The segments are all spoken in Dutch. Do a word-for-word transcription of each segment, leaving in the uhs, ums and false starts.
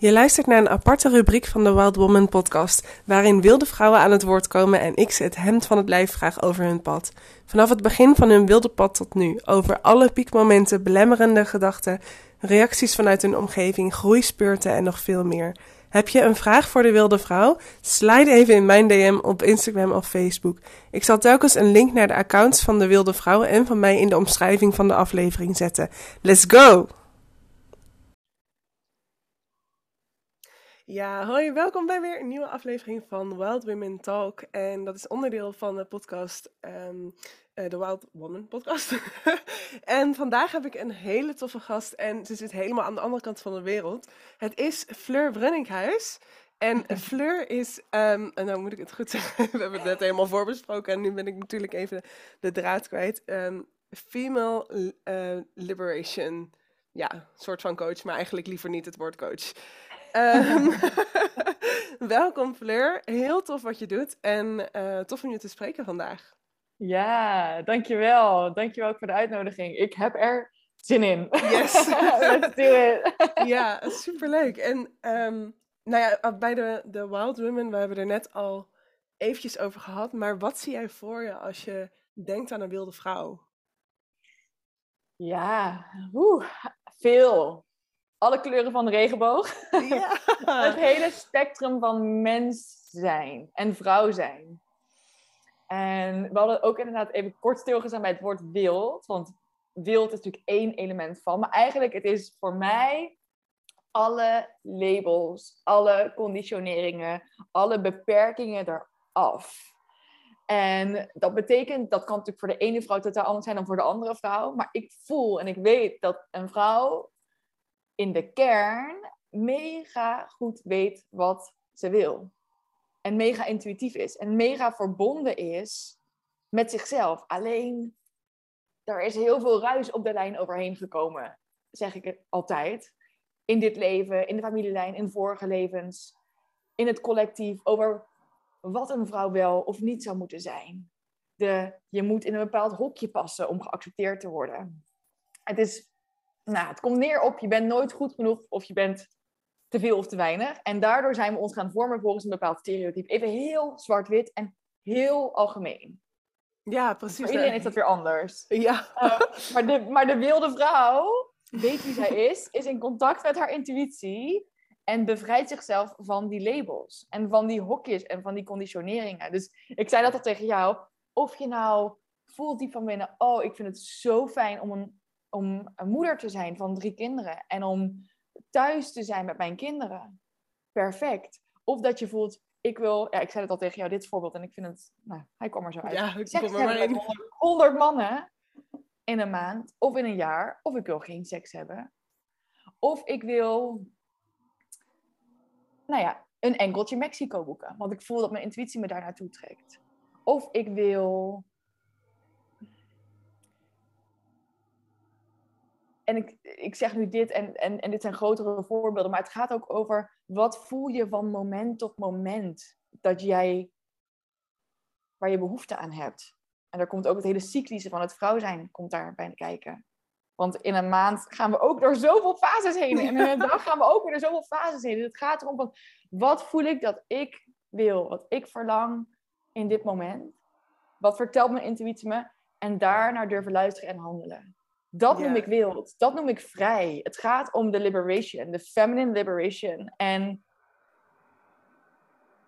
Je luistert naar een aparte rubriek van de Wild Women podcast, waarin wilde vrouwen aan het woord komen en ik ze het hemd van het lijf vraag over hun pad. Vanaf het begin van hun wilde pad tot nu, over alle piekmomenten, belemmerende gedachten, reacties vanuit hun omgeving, groeispurten en nog veel meer. Heb je een vraag voor de wilde vrouw? Slide even in mijn D M op Instagram of Facebook. Ik zal telkens een link naar de accounts van de wilde vrouw en van mij in de omschrijving van de aflevering zetten. Let's go! Ja, hoi, welkom bij weer een nieuwe aflevering van Wild Women Talk. En dat is onderdeel van de podcast, um, uh, de Wild Woman podcast. En vandaag heb ik een hele toffe gast en ze zit helemaal aan de andere kant van de wereld. Het is Fleur Brunninkhuis. En Fleur is, um, nou moet ik het goed zeggen, we hebben het net helemaal voorbesproken. En nu ben ik natuurlijk even de draad kwijt. Um, female uh, liberation, ja, soort van coach, maar eigenlijk liever niet het woord coach. Um, welkom Fleur, heel tof wat je doet en uh, tof om je te spreken vandaag. Ja, dankjewel. Dankjewel ook voor de uitnodiging. Ik heb er zin in. Yes. Let's do it. Ja, superleuk. En um, nou ja, bij de, de Wild Women, we hebben er net al eventjes over gehad, maar wat zie jij voor je als je denkt aan een wilde vrouw? Ja, oeh, veel. Alle kleuren van de regenboog. Ja. Het hele spectrum van mens zijn en vrouw zijn. En we hadden ook inderdaad even kort stilgestaan bij het woord wild. Want wild is natuurlijk één element van. Maar eigenlijk het is voor mij alle labels, alle conditioneringen, alle beperkingen eraf. En dat betekent, dat kan natuurlijk voor de ene vrouw totaal anders zijn dan voor de andere vrouw. Maar ik voel en ik weet dat een vrouw in de kern mega goed weet wat ze wil. En mega intuïtief is. En mega verbonden is met zichzelf. Alleen, daar is heel veel ruis op de lijn overheen gekomen. Zeg ik het altijd. In dit leven, in de familielijn, in vorige levens. In het collectief. Over wat een vrouw wel of niet zou moeten zijn. De, je moet in een bepaald hokje passen om geaccepteerd te worden. Het is... Nou, het komt neer op, je bent nooit goed genoeg of je bent te veel of te weinig. En daardoor zijn we ons gaan vormen volgens een bepaald stereotype. Even heel zwart-wit en heel algemeen. Ja, precies. Voor iedereen is dat weer anders. Ja. Uh, maar, de, maar de wilde vrouw, weet wie zij is, is in contact met haar intuïtie. En bevrijdt zichzelf van die labels. En van die hokjes en van die conditioneringen. Dus ik zei dat al tegen jou. Of je nou voelt diep van binnen, oh, ik vind het zo fijn om een... om een moeder te zijn van drie kinderen. En om thuis te zijn met mijn kinderen. Perfect. Of dat je voelt, ik wil... Ja, ik zei het al tegen jou, dit voorbeeld. En ik vind het... Nou, hij kwam er zo uit. Ja, ik seks kom er maar in. honderd mannen in een maand. Of in een jaar. Of ik wil geen seks hebben. Of ik wil... Nou ja, een enkeltje Mexico boeken. Want ik voel dat mijn intuïtie me daar naartoe trekt. Of ik wil... En ik, ik zeg nu dit en, en, en dit zijn grotere voorbeelden. Maar het gaat ook over wat voel je van moment tot moment dat jij, waar je behoefte aan hebt. En daar komt ook het hele cyclische van het vrouw zijn komt daarbij kijken. Want in een maand gaan we ook door zoveel fases heen. En in een dag gaan we ook weer door zoveel fases heen. Dus het gaat erom van wat voel ik dat ik wil. Wat ik verlang in dit moment. Wat vertelt mijn intuïtie me. En daarnaar durven luisteren en handelen. Dat noem ik wild. Dat noem ik vrij. Het gaat om de liberation. De feminine liberation. En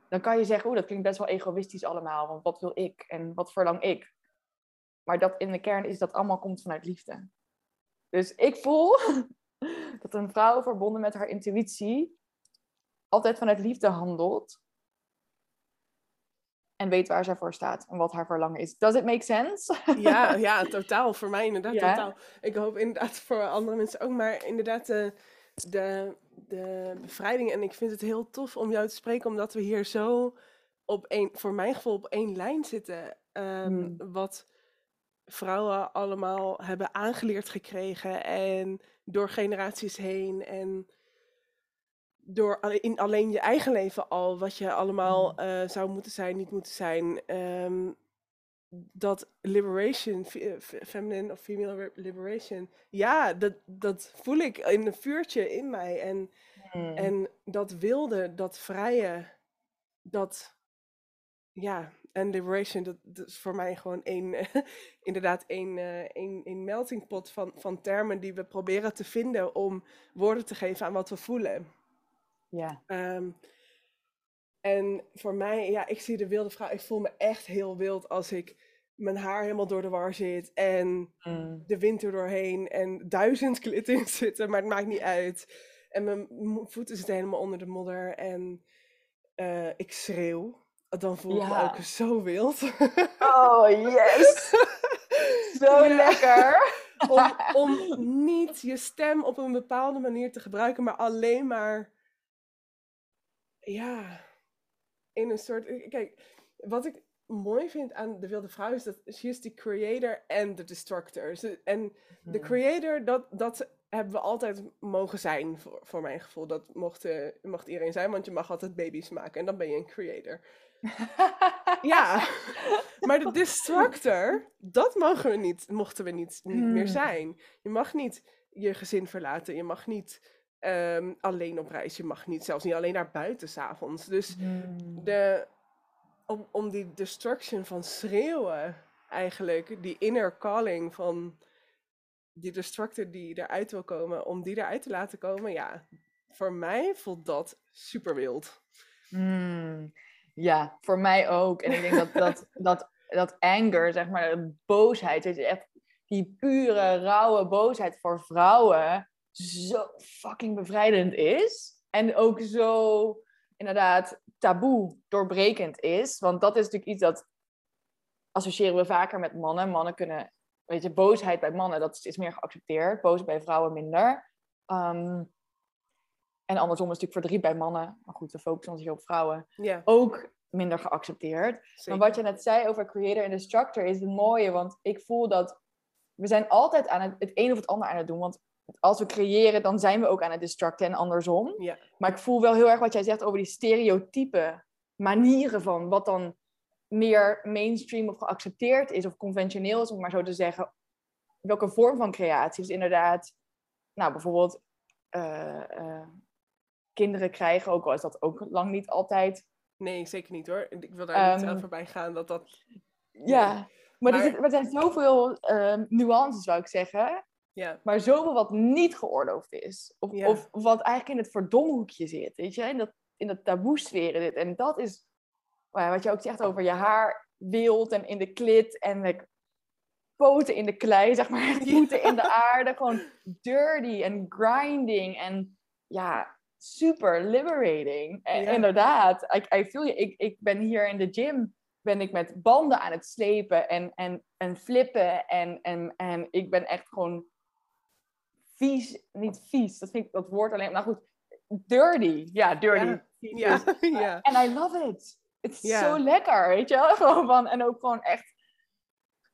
dan kan je zeggen, oeh, dat klinkt best wel egoïstisch allemaal. Want wat wil ik? En wat verlang ik? Maar dat in de kern is dat allemaal komt vanuit liefde. Dus ik voel dat een vrouw verbonden met haar intuïtie altijd vanuit liefde handelt. En weet waar zij voor staat en wat haar verlangen is. Does it make sense? Ja, ja, totaal. Voor mij inderdaad, yeah. Totaal. Ik hoop inderdaad voor andere mensen ook. Maar inderdaad, de, de, de bevrijding. En ik vind het heel tof om jou te spreken. Omdat we hier zo, op één, voor mijn gevoel, op één lijn zitten. Um, mm. Wat vrouwen allemaal hebben aangeleerd gekregen. En door generaties heen. En... door in alleen je eigen leven al, wat je allemaal uh, zou moeten zijn, niet moeten zijn. Um, dat liberation, feminine of female liberation, ja, dat, dat voel ik in een vuurtje in mij. En, mm. en dat wilde, dat vrije, dat, ja, en liberation, dat, dat is voor mij gewoon één, uh, inderdaad één, uh, één, één melting pot van, van termen die we proberen te vinden om woorden te geven aan wat we voelen. Ja. Um, En voor mij, ja, ik zie de wilde vrouw, ik voel me echt heel wild als ik mijn haar helemaal door de war zit en mm. de wind er doorheen en duizend klitters zitten, maar het maakt niet uit. En mijn voeten zitten helemaal onder de modder en uh, ik schreeuw. Dan voel ik ja. me ook zo wild. Oh, yes! Zo ja. lekker! Om, om niet je stem op een bepaalde manier te gebruiken, maar alleen maar... Ja... In een soort, kijk, wat ik mooi vind aan de wilde vrouw is dat she is the creator en de destructor. En de creator, dat, dat hebben we altijd mogen zijn, voor, voor mijn gevoel. Dat mocht, uh, mocht iedereen zijn, want je mag altijd baby's maken en dan ben je een creator. Ja, maar de destructor, dat mogen we niet, mochten we niet, niet meer zijn. Je mag niet je gezin verlaten, je mag niet... Um, alleen op reis, je mag niet, zelfs niet alleen naar buiten 's avonds. Dus mm. de, om, om die destruction van schreeuwen eigenlijk, die inner calling van die destructor die eruit wil komen, om die eruit te laten komen, ja, voor mij voelt dat super wild. Mm. Ja, voor mij ook. En ik denk dat dat, dat, dat anger, zeg maar, boosheid, weet je, echt die pure, rauwe boosheid voor vrouwen... zo fucking bevrijdend is. En ook zo, inderdaad, taboe doorbrekend is. Want dat is natuurlijk iets dat associëren we vaker met mannen. Mannen kunnen, weet je, boosheid bij mannen, dat is meer geaccepteerd. Boos bij vrouwen minder. Um, en andersom is natuurlijk verdriet bij mannen. Maar goed, we focussen ons hier op vrouwen. Yeah. Ook minder geaccepteerd. Zeker. Maar wat je net zei over creator en destructor is het mooie. Want ik voel dat we zijn altijd aan het, het een of het ander aan het doen. Want als we creëren, dan zijn we ook aan het destructen en andersom. Ja. Maar ik voel wel heel erg wat jij zegt over die stereotype manieren van wat dan meer mainstream of geaccepteerd is of conventioneel is, om maar zo te zeggen. Welke vorm van creatie is inderdaad, nou bijvoorbeeld uh, uh, kinderen krijgen, ook al is dat ook lang niet altijd. Nee, zeker niet hoor. Ik wil daar um, niet aan voorbij gaan dat dat... Ja, nee. maar, maar... Er, zit, er zijn zoveel uh, nuances, zou ik zeggen. Ja. Maar zoveel wat niet geoorloofd is. Of, ja. of wat eigenlijk in het verdomhoekje zit. Weet je? In dat, in dat taboe-sferen zit. En dat is wat je ook zegt over je haar wild en in de klit. En like, poten in de klei, zeg maar. Poten ja. in de aarde. Gewoon dirty en grinding. En ja, super liberating. En, ja. Inderdaad. I, I feel you. Ik, ik ben hier in de gym. Ben ik met banden aan het slepen. En, en, en flippen. En, en, en ik ben echt gewoon... Vies, niet vies, dat vind ik dat woord alleen, maar nou goed, dirty. Ja, dirty. Ja, ja, ja. And I love it. Het is yeah. zo lekker, weet je wel? Gewoon van, en ook gewoon echt...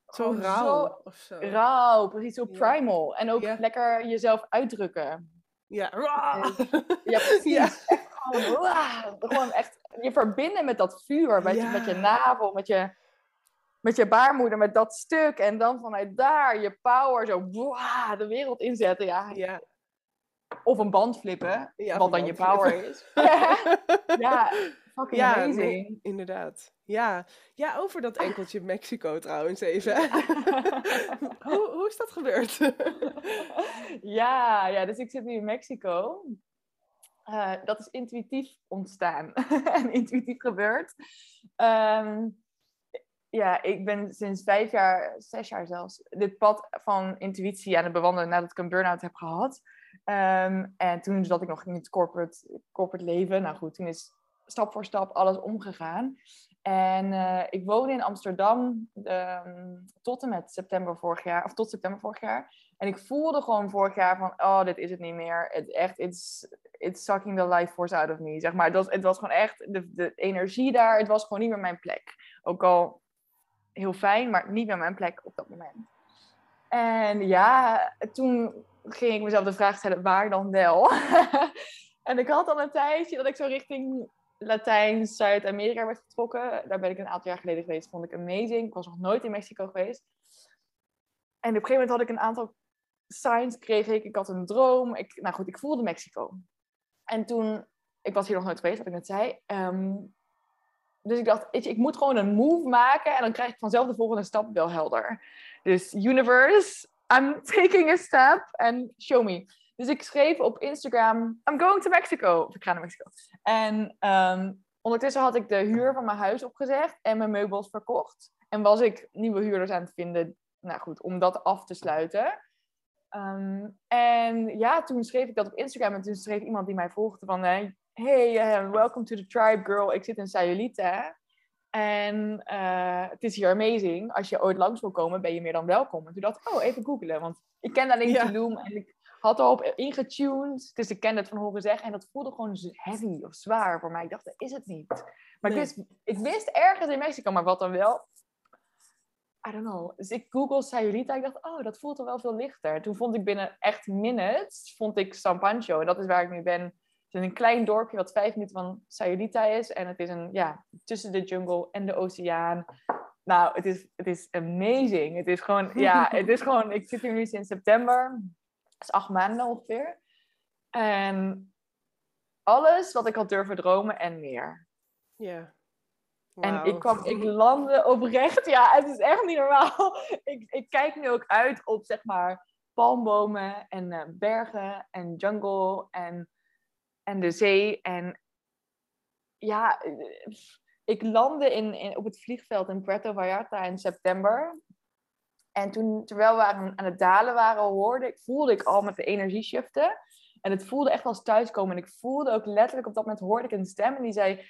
Gewoon zo rauw. Zo of zo. Rauw, precies, zo yeah. primal. En ook yeah. lekker jezelf uitdrukken. Ja, yeah. Ja, precies. Yeah. Echt gewoon, wow. Gewoon echt je verbinden met dat vuur, met, yeah. je, met je navel, met je... Met je baarmoeder, met dat stuk. En dan vanuit daar je power zo wow, de wereld inzetten. Ja. Ja. Of een band flippen. Ja, wat dan je power flippen. Is. Ja, ja fucking ja, amazing. Nee, inderdaad. Ja. Ja, over dat enkeltje Mexico trouwens even. Ja. hoe, hoe is dat gebeurd? ja, ja, dus ik zit nu in Mexico. Uh, dat is intuïtief ontstaan. en intuïtief gebeurd. Um, Ja, ik ben sinds vijf jaar, zes jaar zelfs, dit pad van intuïtie aan het bewandelen nadat ik een burn-out heb gehad. Um, en toen zat ik nog in het corporate, corporate leven. Nou goed, toen is stap voor stap alles omgegaan. En uh, ik woonde in Amsterdam um, tot en met september vorig jaar, of tot september vorig jaar. En ik voelde gewoon vorig jaar van, oh, dit is het niet meer. Het echt, it's, it's sucking the life force out of me, zeg maar. Het was, het was gewoon echt, de, de energie daar, het was gewoon niet meer mijn plek. Ook al... Heel fijn, maar niet meer mijn plek op dat moment. En ja, toen ging ik mezelf de vraag stellen, waar dan wel? en ik had al een tijdje dat ik zo richting Latijns Zuid-Amerika werd getrokken. Daar ben ik een aantal jaar geleden geweest. Vond ik amazing. Ik was nog nooit in Mexico geweest. En op een gegeven moment had ik een aantal signs kreeg ik. Ik had een droom. Ik, nou goed, ik voelde Mexico. En toen... Ik was hier nog nooit geweest, wat ik net zei. Um, dus ik dacht, weet je, ik moet gewoon een move maken. En dan krijg ik vanzelf de volgende stap wel helder. Dus universe, I'm taking a step and show me. Dus ik schreef op Instagram, I'm going to Mexico. Of ik ga naar Mexico. En um, ondertussen had ik de huur van mijn huis opgezegd. En mijn meubels verkocht. En was ik nieuwe huurders aan het vinden. Nou goed, om dat af te sluiten. Um, en ja, toen schreef ik dat op Instagram. En toen schreef iemand die mij volgde van... Hey, Hey, uh, welcome to the tribe, girl. Ik zit in Sayulita. En uh, het is hier amazing. Als je ooit langs wil komen, ben je meer dan welkom. En toen dacht ik, oh, even googelen. Want ik kende alleen ja. Tulum en ik had al op ingetuned. Dus ik kende het van horen zeggen. En dat voelde gewoon heavy of zwaar voor mij. Ik dacht, dat is het niet. Maar nee. ik, wist, ik wist ergens in Mexico, maar wat dan wel? I don't know. Dus ik google Sayulita. Ik dacht, oh, dat voelt dan wel veel lichter. Toen vond ik binnen echt minutes, vond ik San Pancho. En dat is waar ik nu ben. Het is een klein dorpje wat vijf minuten van Sayulita is. En het is een, ja, tussen de jungle en de oceaan. Nou, het is, het is amazing. Het is gewoon, ja, het is gewoon... Ik zit hier nu sinds september. Dat is acht maanden ongeveer. En alles wat ik had durven dromen en meer. Ja. Yeah. Wow. En ik kwam, ik landde oprecht. Ja, het is echt niet normaal. Ik, ik kijk nu ook uit op, zeg maar, palmbomen en uh, bergen en jungle en... En de zee. En ja, ik landde in, in, op het vliegveld in Puerto Vallarta in september. En toen, terwijl we aan, aan het dalen waren, hoorde ik, voelde ik al met de energie shiften. En het voelde echt als thuiskomen. En ik voelde ook letterlijk, op dat moment hoorde ik een stem. En die zei,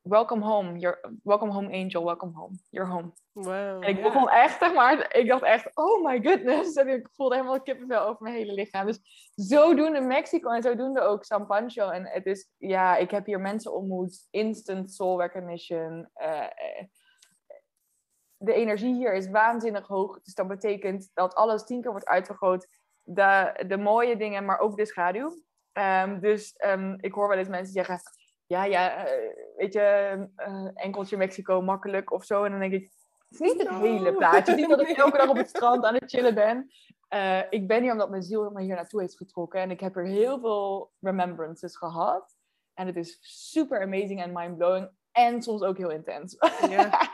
welcome home. You're, welcome home angel, welcome home. You're home. Wow, en ik begon yeah. echt, zeg maar, ik dacht echt, oh my goodness. En ik voelde helemaal kippenvel over mijn hele lichaam. Dus zodoende Mexico en zodoende ook San Pancho. En het is, ja, ik heb hier mensen ontmoet. Instant soul recognition. Uh, de energie hier is waanzinnig hoog. Dus dat betekent dat alles tien keer wordt uitvergroot. De, de mooie dingen, maar ook de schaduw. Um, dus um, ik hoor wel eens mensen zeggen... Ja, ja, weet je, enkeltje Mexico makkelijk of zo. En dan denk ik, het is niet het hele plaatje. Niet dat ik elke dag op het strand aan het chillen ben. Uh, ik ben hier omdat mijn ziel me hier naartoe heeft getrokken. En ik heb er heel veel remembrances gehad. En het is super amazing en mindblowing. En soms ook heel intens. Ja.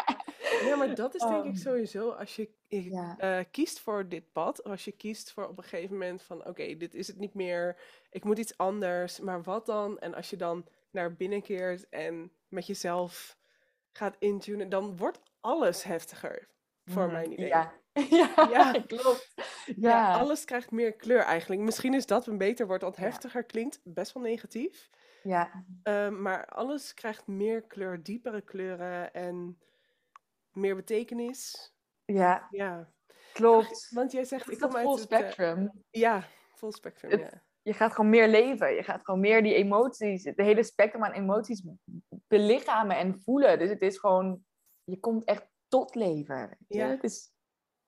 Ja, maar dat is denk ik sowieso, als je ja. uh, kiest voor dit pad, of als je kiest voor op een gegeven moment van, oké, okay, dit is het niet meer, ik moet iets anders, maar wat dan? En als je dan naar binnen keert en met jezelf gaat intunen, dan wordt alles heftiger, voor mm, mijn idee. Ja, ja, ja. Klopt. Ja. Ja, alles krijgt meer kleur eigenlijk. Misschien is dat een beter woord, want heftiger ja. klinkt best wel negatief. Ja. Uh, maar alles krijgt meer kleur, diepere kleuren en... meer betekenis. Ja, ja. Klopt. Want jij zegt... ik kom uit full spectrum. Het, uh, ja, full spectrum, het, ja. Je gaat gewoon meer leven. Je gaat gewoon meer die emoties... de hele spectrum aan emoties belichamen en voelen. Dus het is gewoon... je komt echt tot leven. Ja. Het is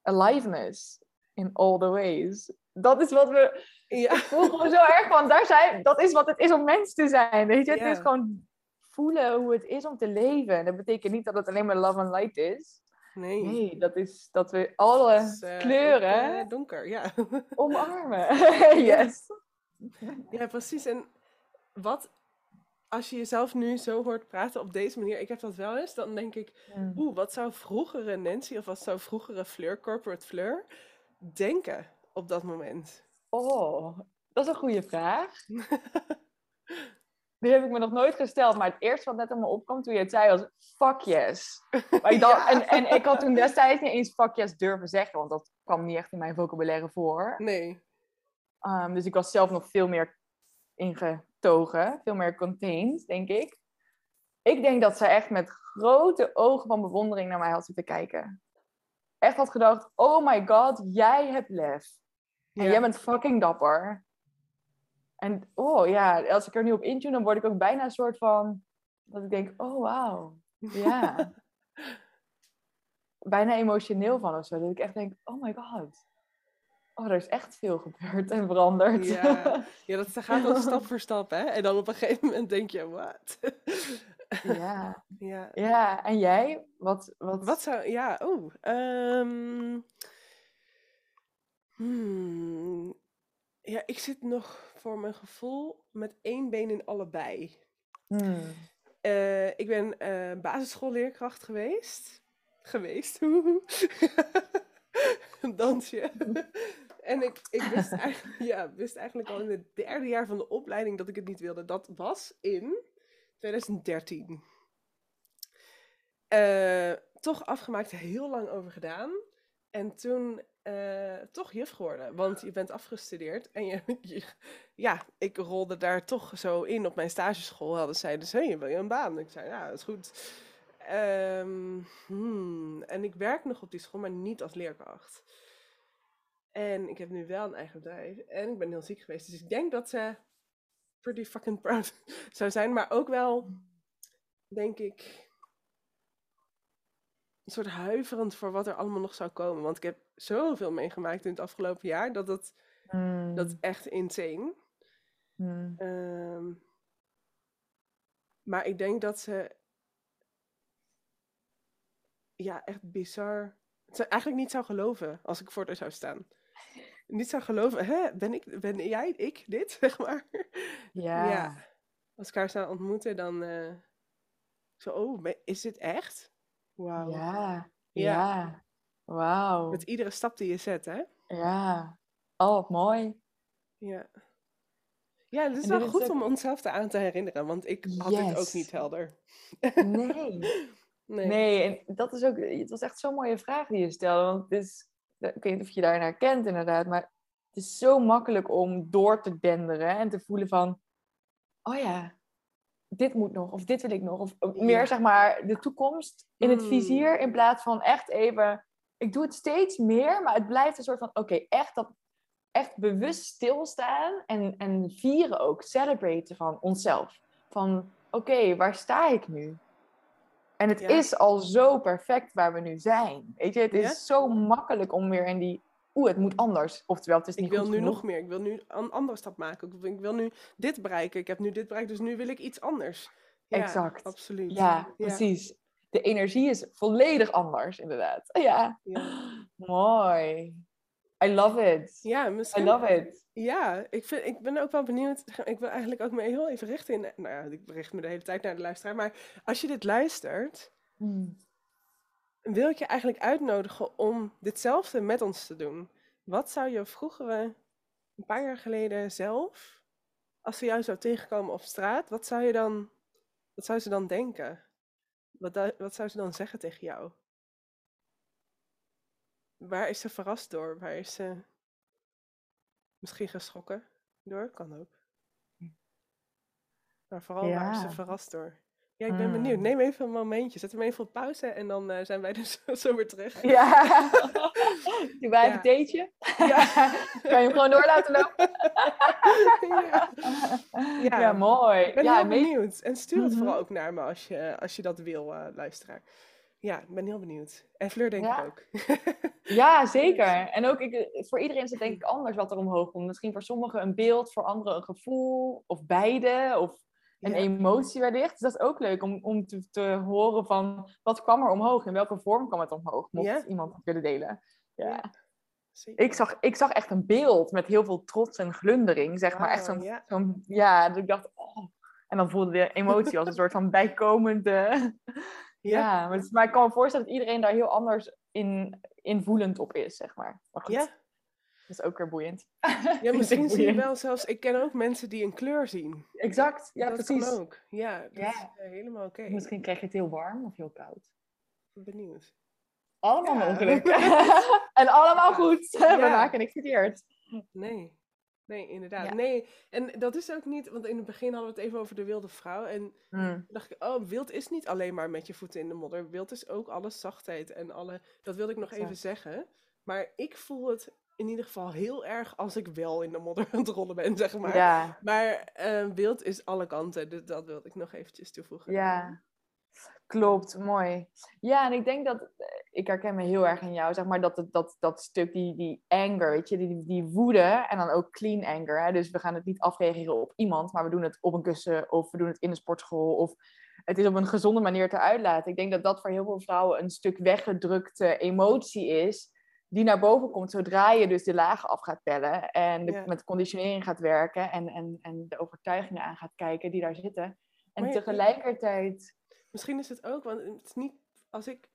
aliveness in all the ways. Dat is wat we... Ja. Ik voel gewoon zo erg van... daar zijn, dat is wat het is om mens te zijn. Weet je? Het ja. is gewoon... voelen hoe het is om te leven. Dat betekent niet dat het alleen maar love and light is. Nee. Nee, dat is dat we alle is, uh, kleuren... Uh, donker, ja. omarmen. Yes. Ja, precies. En wat... als je jezelf nu zo hoort praten op deze manier... ik heb dat wel eens, dan denk ik... Mm. oeh, wat zou vroegere Nancy... of wat zou vroegere Fleur, corporate Fleur... denken op dat moment? Oh, dat is een goede vraag. Die heb ik me nog nooit gesteld, maar het eerste wat net aan me opkwam toen je het zei was, fuck yes. Maar ik dacht, ja. en, en ik had toen destijds niet eens fuck yes durven zeggen, want dat kwam niet echt in mijn vocabulaire voor. Nee. Um, dus ik was zelf nog veel meer ingetogen, veel meer contained, denk ik. Ik denk dat ze echt met grote ogen van bewondering naar mij had zitten kijken. Echt had gedacht, oh my god, jij hebt lef. En ja. jij bent fucking dapper. En oh ja, als ik er nu op intune, dan word ik ook bijna een soort van... dat ik denk, oh wauw, ja. Yeah. Bijna emotioneel van of zo. Dat ik echt denk, oh my god. Oh, er is echt veel gebeurd en veranderd. Ja, ja, dat gaat dan stap voor stap, hè. En dan op een gegeven moment denk je, wat? Ja, ja. ja. En jij? Wat, wat... wat zou... Ja, oeh. Um... Hmm. Ja, ik zit nog voor mijn gevoel met één been in allebei. Hmm. Uh, ik ben uh, basisschoolleerkracht geweest. Geweest. Een dansje. En ik, ik wist, eigenlijk, ja, wist eigenlijk al in het derde jaar van de opleiding dat ik het niet wilde. Dat was in twintig dertien. Uh, toch afgemaakt, heel lang over gedaan. En toen uh, toch juf geworden. Want je bent afgestudeerd. En je, je, ja, ik rolde daar toch zo in. Op mijn stageschool hadden zij dus, hey, wil je een baan? Ik zei, nou, dat is goed. Um, hmm, en ik werk nog op die school, maar niet als leerkracht. En ik heb nu wel een eigen bedrijf. En ik ben heel ziek geweest. Dus ik denk dat ze pretty fucking proud zou zijn. Maar ook wel, denk ik, een soort huiverend voor wat er allemaal nog zou komen. Want ik heb zoveel meegemaakt in het afgelopen jaar. Dat dat, mm. dat is echt insane. Mm. Um, maar ik denk dat ze... Ja, echt bizar. Ze eigenlijk niet zou geloven als ik voor haar zou staan. Niet zou geloven, hè? Ben, ik, ben jij, ik, dit, zeg maar. Ja. ja. Als ik haar zou ontmoeten, dan... Uh, zo, oh, is dit echt? Wauw. Ja, ja. ja. Wauw. Met iedere stap die je zet, hè? Ja. Oh, mooi. Ja. Ja, het is wel goed is ook... om onszelf te aan te herinneren, want ik had yes. het ook niet helder. Nee. Nee. nee, en dat is ook... Het was echt zo'n mooie vraag die je stelde. Want het is... Ik weet niet of je daarnaar kent, inderdaad. Maar het is zo makkelijk om door te denderen. En te voelen van... Oh ja, dit moet nog. Of dit wil ik nog. Of meer, ja. zeg maar, de toekomst in het mm. vizier. In plaats van echt even... Ik doe het steeds meer, maar het blijft een soort van... Oké, okay, echt dat... Echt bewust stilstaan. En, en vieren ook. Celebraten van onszelf. Van, oké, okay, waar sta ik nu? En het ja. is al zo perfect waar we nu zijn. Weet je, het is ja? zo makkelijk om weer in die... Oeh, het moet anders. Oftewel, het is niet Ik wil goed nu genoeg. nog meer. Ik wil nu een andere stap maken. Ik wil nu dit bereiken. Ik heb nu dit bereikt, dus nu wil ik iets anders. Ja, exact. Absoluut. Ja, ja, precies. De energie is volledig anders, inderdaad. Ja. ja. Mooi. I love it. Ja, misschien. I love it. Ja, ik, vind, ik ben ook wel benieuwd. Ik wil eigenlijk ook me heel even richten in... Nou ja, ik richt me de hele tijd naar de luisteraar. Maar als je dit luistert... Mm. wil ik je eigenlijk uitnodigen om ditzelfde met ons te doen. Wat zou je vroeger, een paar jaar geleden zelf... Als ze jou zou tegenkomen op straat, wat zou je dan... Wat zou ze dan denken? Wat, wat zou ze dan zeggen tegen jou? Waar is ze verrast door? Waar is ze... Misschien geschrokken door, kan ook. Maar vooral ja. waar ze verrast door. Ja, ik ben mm. benieuwd. Neem even een momentje. Zet hem even op pauze en dan uh, zijn wij dus zo weer terug. Ja. Doe wij ja. even een theetje. Ja. Kan je hem gewoon door laten lopen? ja. Ja. ja, mooi. Ik ben ja, heel mee... benieuwd. En stuur het mm-hmm. vooral ook naar me als je, als je dat wil, uh, luisteraar. Ja, ik ben heel benieuwd. En Fleur denk ja. ik ook. Ja, zeker. En ook, ik, voor iedereen is het denk ik anders wat er omhoog komt. Misschien voor sommigen een beeld, voor anderen een gevoel. Of beide. Of een ja. emotie wellicht. Dus dat is ook leuk om, om te, te horen van... Wat kwam er omhoog? In welke vorm kwam het omhoog? Mocht ja. iemand het willen delen. Ja. ja zeker. Ik, zag, ik zag echt een beeld met heel veel trots en glundering. Zeg maar. Oh, echt zo'n... Ja, zo'n, ja dus ik dacht... Oh. En dan voelde de emotie als een soort van bijkomende... Ja, ja maar, het, maar ik kan me voorstellen dat iedereen daar heel anders in, invoelend op is, zeg maar. Maar goed, ja. dat is ook weer boeiend. Ja, misschien zie je wel zelfs... Ik ken ook mensen die een kleur zien. Exact, ja, ja dat precies. kan ook. Ja, dat ja. is uh, helemaal oké. Okay. Misschien krijg je het heel warm of heel koud. Benieuwd. Allemaal ja. mogelijk. En allemaal ja. goed. Ja. We maken niks verkeerd. Nee. Nee, inderdaad. Ja. Nee, en dat is ook niet... Want in het begin hadden we het even over de wilde vrouw. En mm. dacht ik, oh, wild is niet alleen maar met je voeten in de modder. Wild is ook alle zachtheid en alle... Dat wilde ik nog exact. even zeggen. Maar ik voel het in ieder geval heel erg als ik wel in de modder aan het rollen ben, zeg maar. Ja. Maar uh, wild is alle kanten. Dus dat wilde ik nog eventjes toevoegen. Ja, klopt. Mooi. Ja, en ik denk dat... ik herken me heel erg in jou, zeg maar, dat, dat, dat stuk, die, die anger, weet je, die, die woede en dan ook clean anger. Hè? Dus we gaan het niet afreageren op iemand, maar we doen het op een kussen of we doen het in de sportschool of het is op een gezonde manier te uitlaten. Ik denk dat dat voor heel veel vrouwen een stuk weggedrukte emotie is die naar boven komt zodra je dus de lagen af gaat pellen en de, ja. met conditionering gaat werken en, en, en de overtuigingen aan gaat kijken die daar zitten. En je, tegelijkertijd... Misschien is het ook, want het is niet, als ik...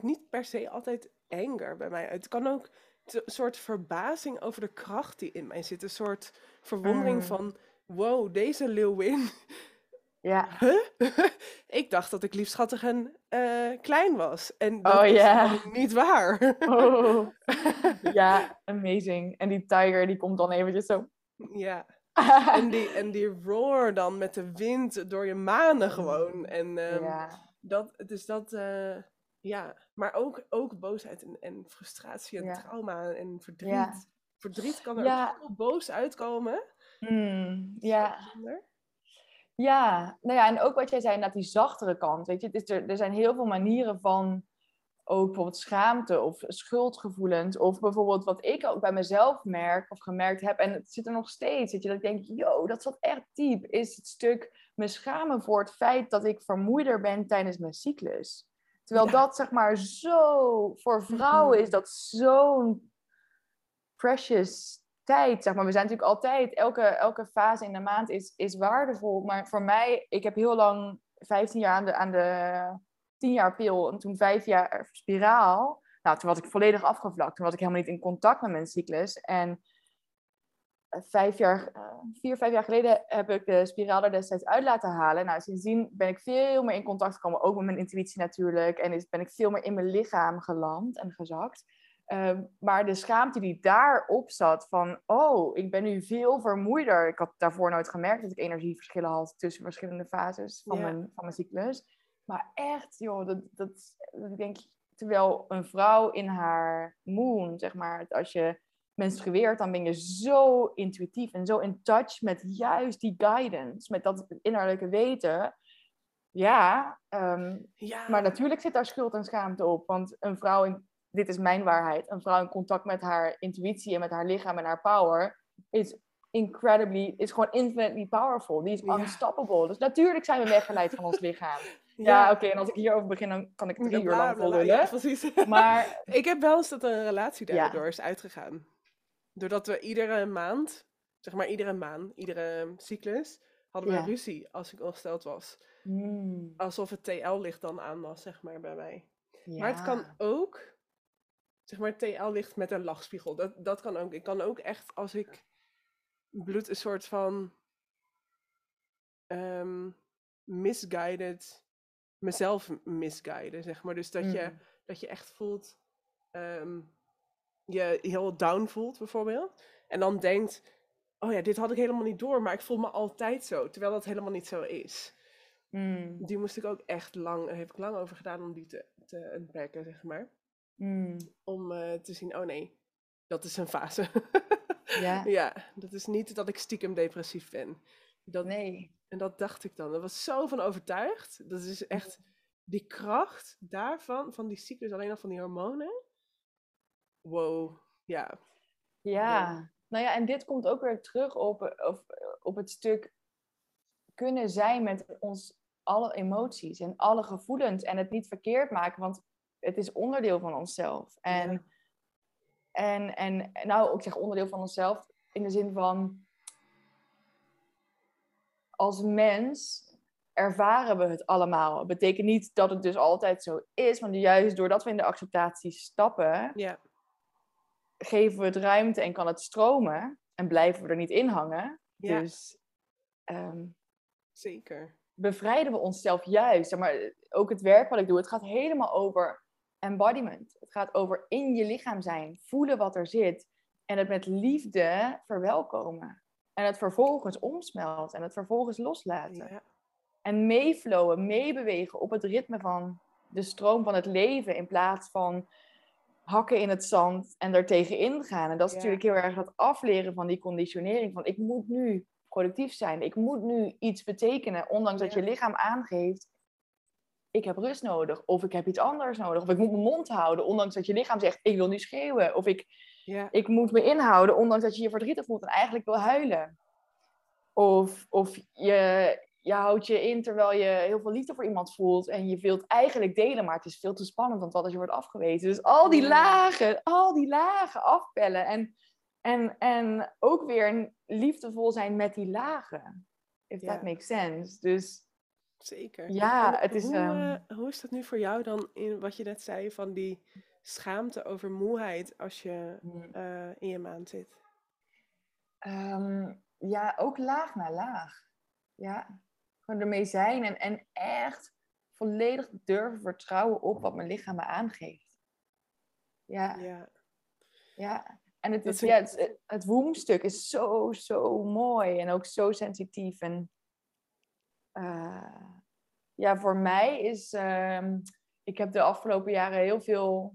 niet per se altijd anger bij mij. Het kan ook een soort verbazing over de kracht die in mij zit. Een soort verwondering mm. van... Wow, deze leeuwin. Ja. Huh? Ik dacht dat ik liefschattig en uh, klein was. En dat oh, is yeah. niet waar. Oh. Ja, amazing. En die tiger, die komt dan eventjes zo... Ja. en, die, en die roar dan met de wind door je manen gewoon. En um, ja. dat, dus dat... Uh, ja, maar ook, ook boosheid en, en frustratie en ja. trauma en verdriet. Ja. Verdriet kan er ja. ook heel boos uitkomen. Mm, ja. Ja, nou ja, en ook wat jij zei, inderdaad die zachtere kant. Weet je, het is er, er zijn heel veel manieren van ook bijvoorbeeld schaamte of schuldgevoelens. Of bijvoorbeeld wat ik ook bij mezelf merk of gemerkt heb. En het zit er nog steeds. Weet je, dat ik denk, yo, dat zat echt diep. Is het stuk me schamen voor het feit dat ik vermoeider ben tijdens mijn cyclus. Terwijl ja. dat, zeg maar, zo... Voor vrouwen is dat zo'n precious tijd, zeg maar. We zijn natuurlijk altijd... Elke, elke fase in de maand is, is waardevol. Maar voor mij... Ik heb heel lang vijftien jaar aan de, aan de tien jaar pil en toen vijf jaar spiraal. Nou, toen was ik volledig afgevlakt. Toen was ik helemaal niet in contact met mijn cyclus. En vijf jaar, vier, vijf jaar geleden heb ik de spiraal er destijds uit laten halen. Nou, sindsdien ben ik veel meer in contact gekomen, ook met mijn intuïtie natuurlijk. En is, ben ik veel meer in mijn lichaam geland en gezakt. Um, maar de schaamte die daarop zat van, oh, ik ben nu veel vermoeider. Ik had daarvoor nooit gemerkt dat ik energieverschillen had tussen verschillende fases van, ja. mijn, van mijn cyclus. Maar echt, joh, dat, dat, dat denk ik, terwijl een vrouw in haar moon, zeg maar, als je menstrueert, dan ben je zo intuïtief en zo in touch met juist die guidance, met dat innerlijke weten. Ja, um, ja. maar natuurlijk zit daar schuld en schaamte op, want een vrouw, in, dit is mijn waarheid, een vrouw in contact met haar intuïtie en met haar lichaam en haar power, is incredibly, is gewoon infinitely powerful, die is ja. unstoppable. Dus natuurlijk zijn we weggeleid van ons lichaam. Ja, ja oké, okay. En als ik hierover begin, dan kan ik drie ja, uur lang voldoen. Ja, precies. Maar ik heb wel eens dat een relatie daardoor ja. is uitgegaan. Doordat we iedere maand, zeg maar iedere maand, iedere cyclus, hadden we ja. ruzie als ik ongesteld was. Mm. Alsof het T L-licht dan aan was, zeg maar, bij mij. Ja. Maar het kan ook, zeg maar, T L-licht met een lachspiegel. Dat, dat kan ook. Ik kan ook echt, als ik bloed een soort van um, misguided, mezelf misguiden, zeg maar. Dus dat, mm. je, dat je echt voelt... Um, je heel down voelt bijvoorbeeld. En dan denkt, oh ja, dit had ik helemaal niet door, maar ik voel me altijd zo. Terwijl dat helemaal niet zo is. Mm. Die moest ik ook echt lang, heb ik lang over gedaan om die te, te unpacken, zeg maar. Mm. Om uh, te zien, oh nee, dat is een fase. Ja. Ja, dat is niet dat ik stiekem depressief ben. Dat, nee. En dat dacht ik dan. Er was zo van overtuigd. Dat is echt die kracht daarvan, van die cyclus, alleen al van die hormonen. Wow, ja. Ja, wow. Nou ja, en dit komt ook weer terug op, op, op het stuk kunnen zijn met ons alle emoties en alle gevoelens en het niet verkeerd maken, want het is onderdeel van onszelf. En, ja. en, en nou, ik zeg onderdeel van onszelf in de zin van als mens ervaren we het allemaal. Het betekent niet dat het dus altijd zo is, want juist doordat we in de acceptatie stappen... Ja. geven we het ruimte en kan het stromen en blijven we er niet in hangen. Ja. Dus um, zeker. Bevrijden we onszelf juist. Maar ook het werk wat ik doe, het gaat helemaal over embodiment. Het gaat over in je lichaam zijn, voelen wat er zit en het met liefde verwelkomen. En het vervolgens omsmelten en het vervolgens loslaten. Ja. En meeflowen, meebewegen op het ritme van de stroom van het leven in plaats van hakken in het zand en daar tegenin gaan. En dat is ja. natuurlijk heel erg dat afleren van die conditionering. Van ik moet nu productief zijn. Ik moet nu iets betekenen. Ondanks ja. dat je lichaam aangeeft. ik heb rust nodig. Of ik heb iets anders nodig. Of ik moet mijn mond houden. Ondanks dat je lichaam zegt, ik wil nu schreeuwen. Of ik, ja. ik moet me inhouden. Ondanks dat je je verdrietig voelt en eigenlijk wil huilen. Of, of je, je houdt je in terwijl je heel veel liefde voor iemand voelt. En je wilt eigenlijk delen. Maar het is veel te spannend. Want wat als je wordt afgewezen? Dus al die lagen. Al die lagen afpellen. En, en, en ook weer liefdevol zijn met die lagen. If ja. that makes sense. Dus... Zeker. Ja, het is, hoe, uh, hoe is dat nu voor jou dan in wat je net zei van die schaamte over moeheid als je uh, in je maand zit? Um, ja, ook laag na laag. Ja, gewoon ermee zijn en, en echt volledig durven vertrouwen op wat mijn lichaam me aangeeft. Ja. Ja. ja. En het, is, ja, het, het woemstuk is zo, zo mooi en ook zo sensitief en... Uh, ja, voor mij is... Uh, ik heb de afgelopen jaren heel veel...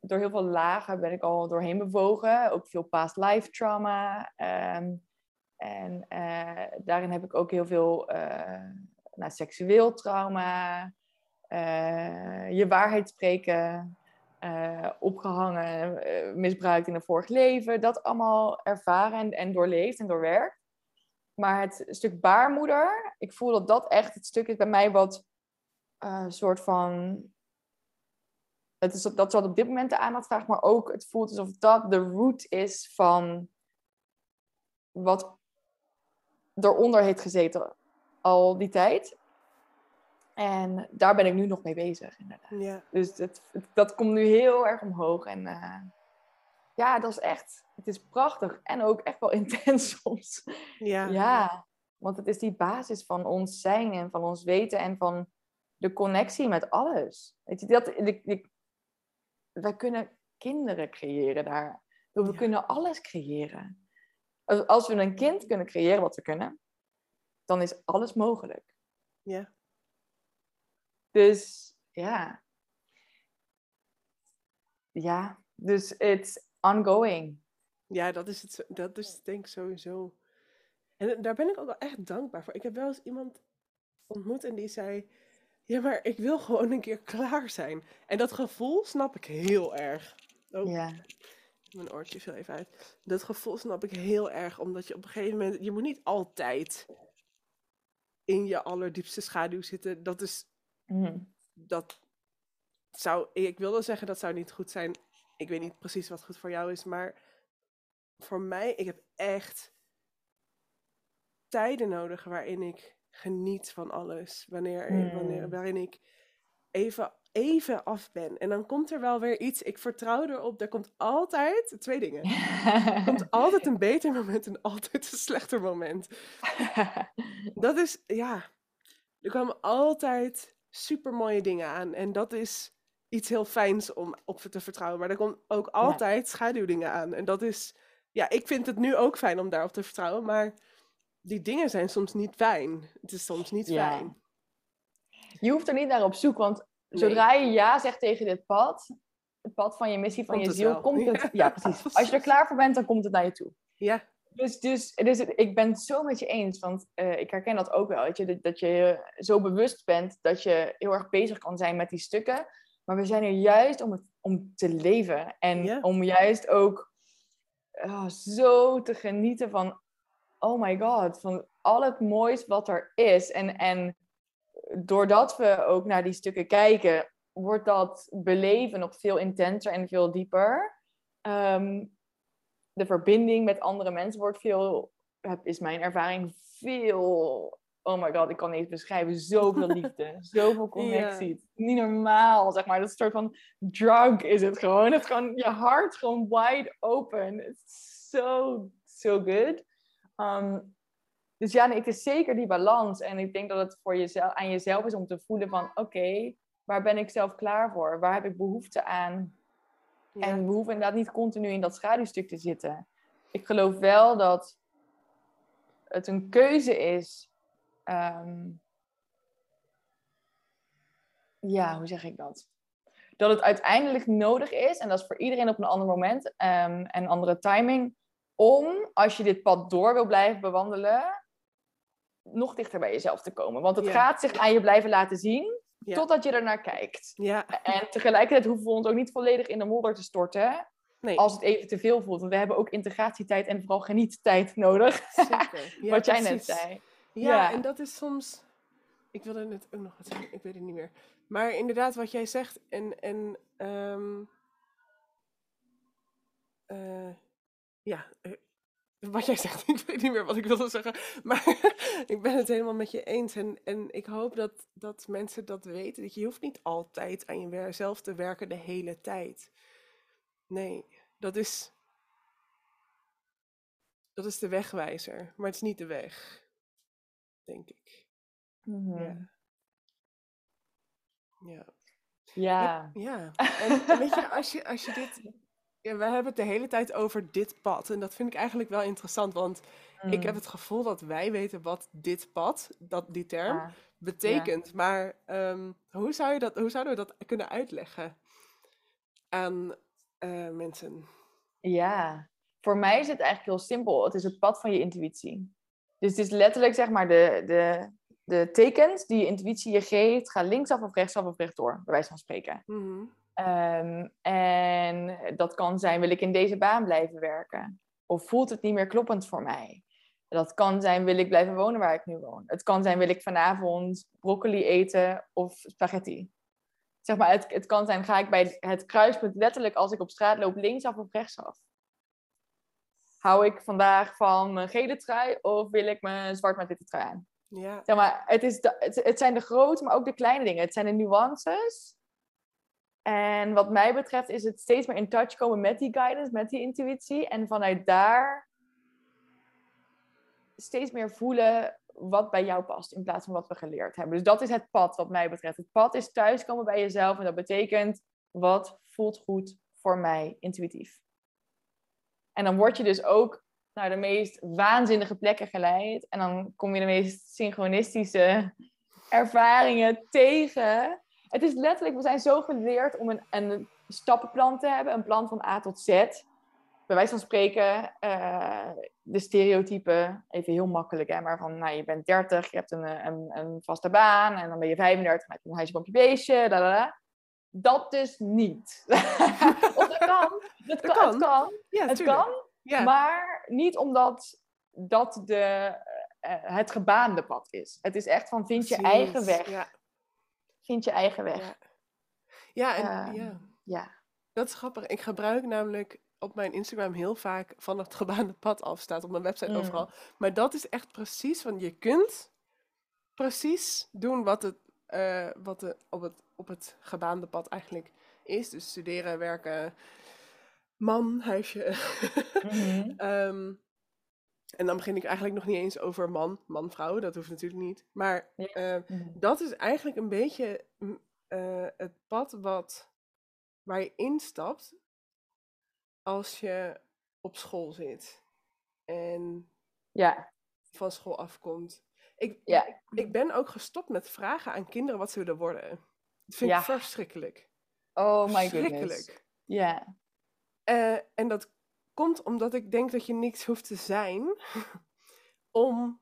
Door heel veel lagen ben ik al doorheen bewogen. Ook veel past life trauma. Um, en uh, daarin heb ik ook heel veel... Uh, nou, seksueel trauma. Uh, je waarheid spreken. Uh, opgehangen. Uh, misbruikt in een vorig leven. Dat allemaal ervaren en, en doorleefd en doorwerkt. Maar het stuk baarmoeder, ik voel dat dat echt het stuk is bij mij wat een uh, soort van... Het is, dat is wat op dit moment de aandacht vraagt, maar ook het voelt alsof dat de root is van wat eronder heeft gezeten al die tijd. En daar ben ik nu nog mee bezig, inderdaad. Ja. Dus het, het, dat komt nu heel erg omhoog en... Uh, Ja, dat is echt... Het is prachtig. En ook echt wel intens soms. Ja. ja. Want het is die basis van ons zijn en van ons weten en van de connectie met alles. Weet je, dat... De, de, wij kunnen kinderen creëren daar. We ja. kunnen alles creëren. Als, als we een kind kunnen creëren wat we kunnen, dan is alles mogelijk. Ja. Dus, ja. Ja, dus het... ongoing. Ja, dat is het. Dat is denk ik sowieso. En daar ben ik ook wel echt dankbaar voor. Ik heb wel eens iemand ontmoet en die zei... Ja, maar ik wil gewoon een keer klaar zijn. En dat gevoel snap ik heel erg. Oh, ja. Mijn oortje viel even uit. Dat gevoel snap ik heel erg. Omdat je op een gegeven moment... Je moet niet altijd in je allerdiepste schaduw zitten. Dat is... Mm. Dat zou... Ik wilde zeggen, dat zou niet goed zijn... Ik weet niet precies wat goed voor jou is, maar voor mij, ik heb echt tijden nodig waarin ik geniet van alles. Wanneer, mm. wanneer, waarin ik even, even af ben. En dan komt er wel weer iets, ik vertrouw erop, er komt altijd, twee dingen. Er komt altijd een beter moment en altijd een slechter moment. Dat is, ja, er kwamen altijd supermooie dingen aan en dat is... iets heel fijns om op te vertrouwen. Maar er komt ook altijd ja. schaduwdingen aan. En dat is... Ja, ik vind het nu ook fijn om daarop te vertrouwen. Maar die dingen zijn soms niet fijn. Het is soms niet ja. fijn. Je hoeft er niet naar op zoek. Want nee. zodra je ja zegt tegen dit pad... Het pad van je missie, van komt je ziel... Wel. Komt het... Ja. ja, precies. Als je er klaar voor bent, dan komt het naar je toe. Ja. Dus, dus, dus ik ben het zo met je eens. Want uh, ik herken dat ook wel. Weet je, dat je zo bewust bent... dat je heel erg bezig kan zijn met die stukken... Maar we zijn er juist om, het, om te leven. En yeah. om juist ook oh, zo te genieten van... Oh my god, van al het moois wat er is. En, en doordat we ook naar die stukken kijken... wordt dat beleven nog veel intenser en veel dieper. Um, de verbinding met andere mensen wordt veel... Is mijn ervaring veel... Oh my god, ik kan niet eens beschrijven. Zoveel liefde, zoveel connectie. Yeah. Niet normaal, zeg maar. Dat soort van drug is het gewoon. Het kan je hart gewoon wide open. It's so, so good. Um, dus ja, nee, het is zeker die balans. En ik denk dat het voor jezelf, aan jezelf is om te voelen van... Oké, okay, waar ben ik zelf klaar voor? Waar heb ik behoefte aan? Yeah. En we hoeven inderdaad niet continu in dat schaduwstuk te zitten. Ik geloof wel dat het een keuze is... Um, ja, hoe zeg ik dat? Dat het uiteindelijk nodig is, en dat is voor iedereen op een ander moment um, en andere timing, om, als je dit pad door wil blijven bewandelen, nog dichter bij jezelf te komen. Want het ja. gaat zich aan je blijven laten zien, Ja. Totdat je ernaar kijkt. Ja. En tegelijkertijd hoeven we ons ook niet volledig in de modder te storten. Nee. Als het even te veel voelt. Want we hebben ook integratietijd en vooral geniettijd nodig. Zeker. Ja, wat jij precies. net zei. Ja, ja, en dat is soms... Ik wilde net ook nog wat zeggen. Ik weet het niet meer. Maar inderdaad, wat jij zegt. En... en um... uh, ja... Uh... Wat jij zegt, ik weet niet meer wat ik wilde zeggen. Maar ik ben het helemaal met je eens. En, en ik hoop dat, dat mensen dat weten. Dat je hoeft niet altijd aan jezelf te werken de hele tijd. Nee, dat is... Dat is de wegwijzer. Maar het is niet de weg. Denk ik. Mm-hmm. Ja. Ja. Ja. Ja. En, en weet je, als je, als je dit... Ja, we hebben het de hele tijd over dit pad. En dat vind ik eigenlijk wel interessant. Want mm. ik heb het gevoel dat wij weten wat dit pad, dat, die term, ja. betekent. Ja. Maar um, hoe, zou je dat, hoe zouden we dat kunnen uitleggen aan uh, mensen? Ja, voor mij is het eigenlijk heel simpel. Het is het pad van je intuïtie. Dus het is letterlijk zeg maar de, de, de tekens die je intuïtie je geeft. Ga linksaf of rechtsaf of rechtdoor, bij wijze van spreken. Mm-hmm. Um, en dat kan zijn, wil ik in deze baan blijven werken? Of voelt het niet meer kloppend voor mij? Dat kan zijn, wil ik blijven wonen waar ik nu woon? Het kan zijn, wil ik vanavond broccoli eten of spaghetti? Zeg maar, het, het kan zijn, ga ik bij het kruispunt letterlijk als ik op straat loop linksaf of rechtsaf? Hou ik vandaag van mijn gele trui of wil ik mijn zwart met witte trui aan? Ja. Zeg maar, het, is de, het, het zijn de grote, maar ook de kleine dingen. Het zijn de nuances... En wat mij betreft is het steeds meer in touch komen met die guidance, met die intuïtie. En vanuit daar steeds meer voelen wat bij jou past in plaats van wat we geleerd hebben. Dus dat is het pad wat mij betreft. Het pad is thuiskomen bij jezelf en dat betekent wat voelt goed voor mij intuïtief. En dan word je dus ook naar de meest waanzinnige plekken geleid. En dan kom je de meest synchronistische ervaringen tegen... Het is letterlijk, we zijn zo geleerd om een, een stappenplan te hebben. Een plan van A tot Z. Bij wijze van spreken, uh, de stereotypen, even heel makkelijk. Hè, maar van, nou, je bent dertig, je hebt een, een, een vaste baan. En dan ben je vijfendertig, maak je een huisje, boompje, beestje. Dadada. Dat dus niet. Of dat kan. Dat kan. Dat kan. Ja, het tuurlijk. Kan. Ja. Maar niet omdat dat de, uh, het gebaande pad is. Het is echt van, vind je Precies. eigen weg. Ja. Vind je eigen weg. Ja, ja, en, uh, ja. ja. Dat is grappig. Ik gebruik namelijk op mijn Instagram heel vaak van het gebaande pad af, staat op mijn website mm. overal. Maar dat is echt precies, want je kunt precies doen wat het, uh, wat de, op, het, op het gebaande pad eigenlijk is. Dus studeren, werken, man, huisje. Mm-hmm. um, En dan begin ik eigenlijk nog niet eens over man, man, vrouw. Dat hoeft natuurlijk niet. Maar uh, mm-hmm. dat is eigenlijk een beetje uh, het pad wat, waar je instapt als je op school zit. En ja. van school afkomt. Ik, ja. ik, ik ben ook gestopt met vragen aan kinderen wat ze willen worden. Dat vind ja. ik verschrikkelijk. Oh my verschrikkelijk. Goodness. Ja. Yeah. Uh, en dat komt omdat ik denk dat je niks hoeft te zijn om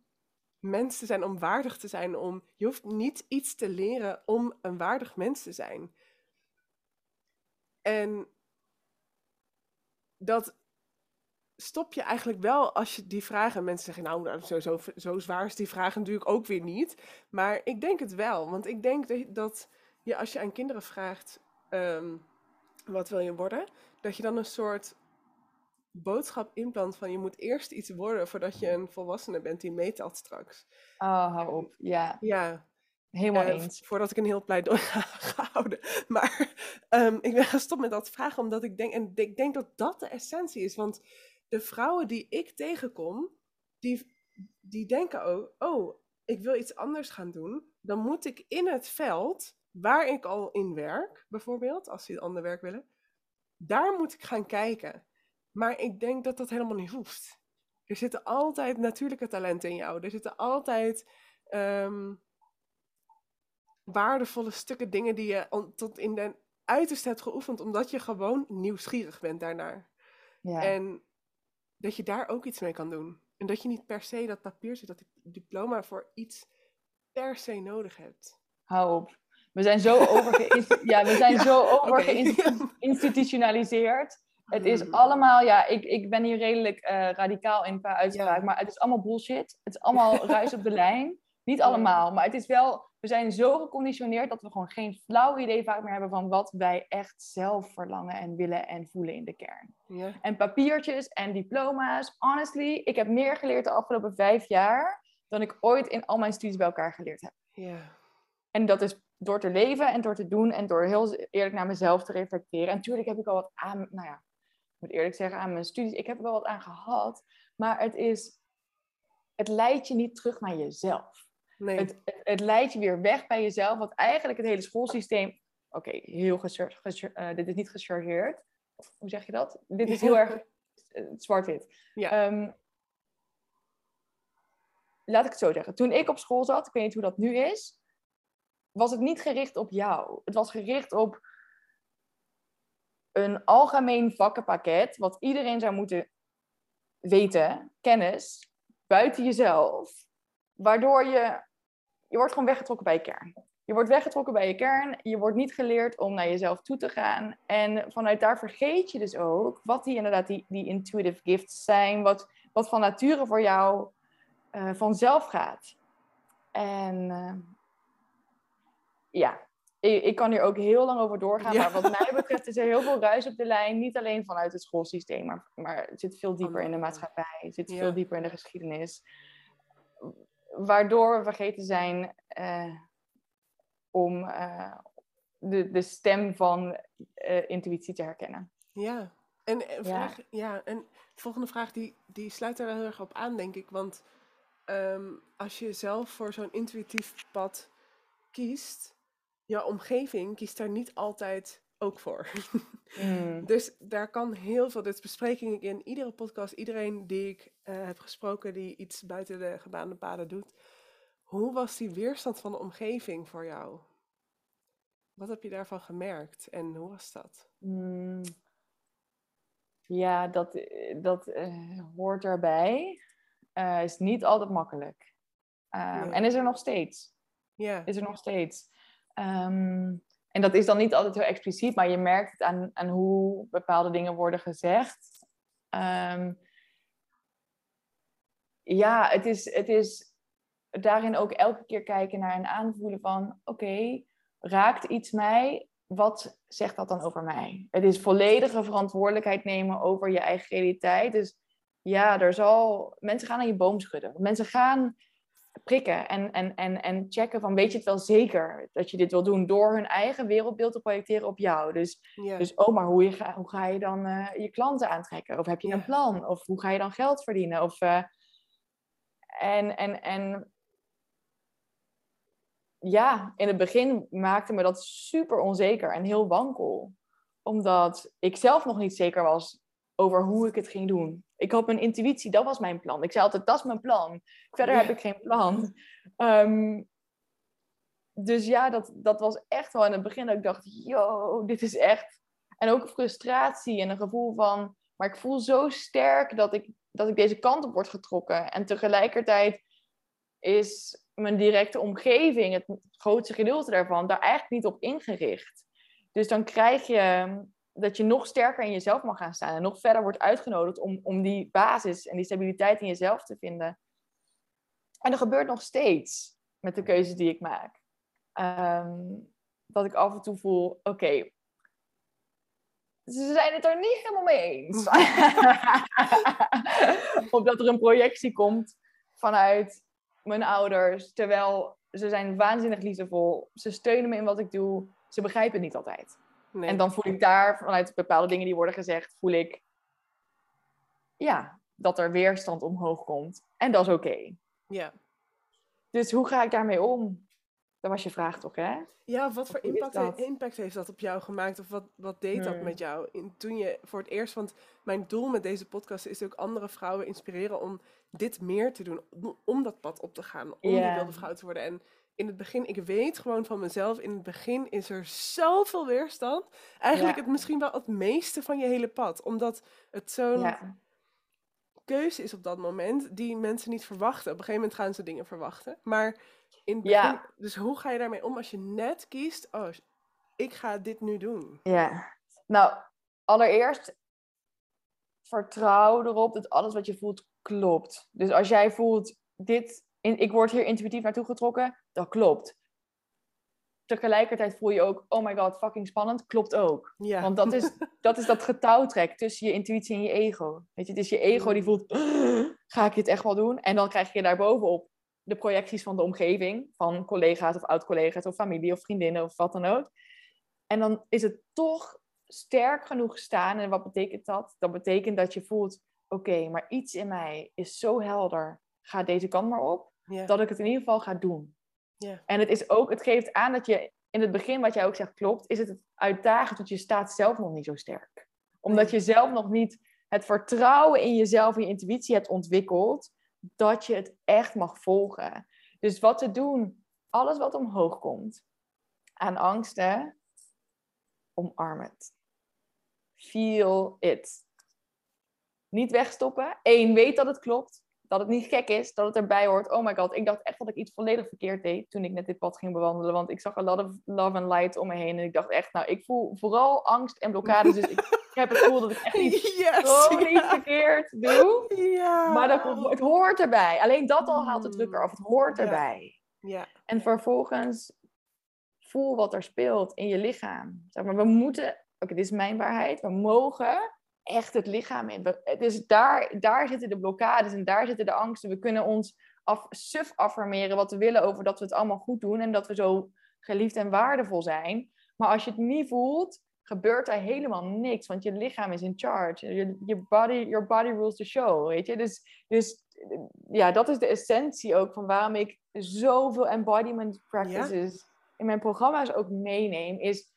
mens te zijn, om waardig te zijn. Om, je hoeft niet iets te leren om een waardig mens te zijn. En dat stop je eigenlijk wel als je die vragen... Mensen zeggen, nou, zo, zo, zo zwaar is die vraag natuurlijk ook weer niet. Maar ik denk het wel. Want ik denk dat, dat je, als je aan kinderen vraagt, um, wat wil je worden? Dat je dan een soort... boodschap inplant van je moet eerst iets worden voordat je een volwassene bent die meetelt straks. Oh, hou op. Ja. Ja. Helemaal uh, eens. Voordat ik een heel pleidooi ga, ga houden. Maar um, ik ben gestopt met dat vragen omdat ik denk, en ik denk dat dat de essentie is. Want de vrouwen die ik tegenkom, die, die denken ook, oh, ik wil iets anders gaan doen. Dan moet ik in het veld waar ik al in werk, bijvoorbeeld, als ze een ander werk willen, daar moet ik gaan kijken. Maar ik denk dat dat helemaal niet hoeft. Er zitten altijd natuurlijke talenten in jou. Er zitten altijd um, waardevolle stukken dingen die je on- tot in den uiterste hebt geoefend. Omdat je gewoon nieuwsgierig bent daarnaar. Ja. En dat je daar ook iets mee kan doen. En dat je niet per se dat papier zit, dat diploma voor iets per se nodig hebt. Hou op. We zijn zo overgeïnstitutionaliseerd. Ja, ja. Het is allemaal, ja, ik, ik ben hier redelijk uh, radicaal in qua uitspraak, ja. maar het is allemaal bullshit. Het is allemaal ruis op de lijn. Niet allemaal, maar het is wel, we zijn zo geconditioneerd dat we gewoon geen flauw idee vaak meer hebben van wat wij echt zelf verlangen en willen en voelen in de kern. Ja. En papiertjes en diploma's, honestly, ik heb meer geleerd de afgelopen vijf jaar dan ik ooit in al mijn studies bij elkaar geleerd heb. Ja. En dat is door te leven en door te doen en door heel eerlijk naar mezelf te reflecteren. En natuurlijk heb ik al wat aan, nou ja, ik moet eerlijk zeggen, aan mijn studies, ik heb er wel wat aan gehad, maar het is, het leidt je niet terug naar jezelf. Nee. Het, het, het leidt je weer weg bij jezelf, want eigenlijk het hele schoolsysteem, oké, okay, heel gechargeerd, gecharge, uh, dit is niet gechargeerd, hoe zeg je dat? Dit is heel erg uh, zwart-wit. Ja. Um, laat ik het zo zeggen. Toen ik op school zat, ik weet niet hoe dat nu is, was het niet gericht op jou. Het was gericht op een algemeen vakkenpakket, wat iedereen zou moeten weten, kennis, buiten jezelf. Waardoor je, je wordt gewoon weggetrokken bij je kern. Je wordt weggetrokken bij je kern. Je wordt niet geleerd om naar jezelf toe te gaan. En vanuit daar vergeet je dus ook wat die inderdaad die, die intuitive gifts zijn. Wat, wat van nature voor jou uh, vanzelf gaat. En uh, ja, ik, ik kan hier ook heel lang over doorgaan. Ja. Maar wat mij betreft is er heel veel ruis op de lijn. Niet alleen vanuit het schoolsysteem. Maar, maar het zit veel dieper in de maatschappij. Het zit ja. veel dieper in de geschiedenis. Waardoor we vergeten zijn uh, om uh, de, de stem van uh, intuïtie te herkennen. Ja, en, en, vraag, ja. Ja, en de volgende vraag die, die sluit daar heel erg op aan, denk ik. Want um, als je zelf voor zo'n intuïtief pad kiest, jouw omgeving kiest daar niet altijd ook voor. Mm. Dus daar kan heel veel, dit bespreek ik in iedere podcast, iedereen die ik uh, heb gesproken die iets buiten de gebaande paden doet. Hoe was die weerstand van de omgeving voor jou? Wat heb je daarvan gemerkt en hoe was dat? Mm. Ja, dat, dat uh, hoort erbij. Uh, is niet altijd makkelijk. Um, ja. En is er nog steeds. Ja. Is er nog steeds. Um, En dat is dan niet altijd heel expliciet, maar je merkt het aan, aan hoe bepaalde dingen worden gezegd. Um, ja, het is, het is daarin ook elke keer kijken naar en aanvoelen van... Oké, okay, raakt iets mij? Wat zegt dat dan over mij? Het is volledige verantwoordelijkheid nemen over je eigen realiteit. Dus ja, er zal... mensen gaan aan je boom schudden. Mensen gaan... prikken en, en, en, en checken van weet je het wel zeker dat je dit wil doen door hun eigen wereldbeeld te projecteren op jou. Dus, yeah. dus oh, maar hoe, je ga, hoe ga je dan uh, je klanten aantrekken? Of heb je yeah. een plan? Of hoe ga je dan geld verdienen? Of, uh, en, en, en ja, in het begin maakte me dat super onzeker en heel wankel. Omdat ik zelf nog niet zeker was over hoe ik het ging doen. Ik had mijn intuïtie, dat was mijn plan. Ik zei altijd, dat is mijn plan. Verder ja. heb ik geen plan. Um, dus ja, dat, dat was echt wel in het begin dat ik dacht, yo, dit is echt... En ook frustratie en een gevoel van... Maar ik voel zo sterk dat ik, dat ik deze kant op word getrokken. En tegelijkertijd is mijn directe omgeving, het grootste gedeelte daarvan, daar eigenlijk niet op ingericht. Dus dan krijg je... dat je nog sterker in jezelf mag gaan staan en nog verder wordt uitgenodigd om, om die basis en die stabiliteit in jezelf te vinden. En dat gebeurt nog steeds met de keuzes die ik maak. Um, dat ik af en toe voel, oké, okay, ze zijn het er niet helemaal mee eens. Of dat er een projectie komt vanuit mijn ouders, terwijl ze zijn waanzinnig liefdevol. Ze steunen me in wat ik doe. Ze begrijpen het niet altijd. Nee. En dan voel ik daar, vanuit bepaalde dingen die worden gezegd, voel ik, ja, dat er weerstand omhoog komt. En dat is oké. Okay. Ja. Dus hoe ga ik daarmee om? Dat was je vraag toch, hè? Ja, wat voor impact, he- impact heeft dat op jou gemaakt? Of wat, wat deed dat hmm. met jou? In, toen je voor het eerst, want mijn doel met deze podcast is ook andere vrouwen inspireren om dit meer te doen. Om, om dat pad op te gaan. Om yeah. die wilde vrouw te worden. En... in het begin, ik weet gewoon van mezelf, in het begin is er zoveel weerstand. Eigenlijk ja. het misschien wel het meeste van je hele pad. Omdat het zo'n ja. keuze is op dat moment die mensen niet verwachten. Op een gegeven moment gaan ze dingen verwachten. Maar in het begin, ja. Dus hoe ga je daarmee om als je net kiest, oh, ik ga dit nu doen? Ja, nou, allereerst vertrouw erop dat alles wat je voelt klopt. Dus als jij voelt, dit, in, ik word hier intuïtief naartoe getrokken, dat klopt. Tegelijkertijd voel je ook, oh my god, fucking spannend, klopt ook. Ja. Want dat is, dat is dat getouwtrek tussen je intuïtie en je ego. Weet je, het is je ego die voelt, ga ik dit echt wel doen? En dan krijg je daarbovenop de projecties van de omgeving, van collega's of oud-collega's of familie of vriendinnen of wat dan ook. En dan is het toch sterk genoeg staan. En wat betekent dat? Dat betekent dat je voelt, oké, okay, maar iets in mij is zo helder, ga deze kant maar op, yeah. dat ik het in ieder geval ga doen. Yeah. En het is ook, het geeft aan dat je in het begin, wat jij ook zegt klopt, is het uitdagend, want je staat zelf nog niet zo sterk. Omdat je zelf nog niet het vertrouwen in jezelf en je intuïtie hebt ontwikkeld, dat je het echt mag volgen. Dus wat te doen, alles wat omhoog komt aan angsten, omarm het. Feel it. Niet wegstoppen. Eén, weet dat het klopt. Dat het niet gek is, dat het erbij hoort. Oh my god, ik dacht echt dat ik iets volledig verkeerd deed toen ik net dit pad ging bewandelen. Want ik zag a lot of love and light om me heen. En ik dacht echt, nou, ik voel vooral angst en blokkades. Dus ik, ik heb het gevoel dat ik echt iets yes, yeah. niet verkeerd doe. Yeah. Maar dat, het hoort erbij. Alleen dat al haalt de druk eraf. Het hoort erbij. Yeah. Yeah. En vervolgens voel wat er speelt in je lichaam. Zeg maar, we moeten, oké, okay, dit is mijn waarheid. We mogen echt het lichaam in. Dus daar, daar zitten de blokkades en daar zitten de angsten. We kunnen ons af, suf affirmeren wat we willen over dat we het allemaal goed doen en dat we zo geliefd en waardevol zijn. Maar als je het niet voelt, gebeurt daar helemaal niks, want je lichaam is in charge. Je, je body, your body rules the show, weet je? Dus, dus ja, dat is de essentie ook van waarom ik zoveel embodiment practices ja. in mijn programma's ook meeneem, is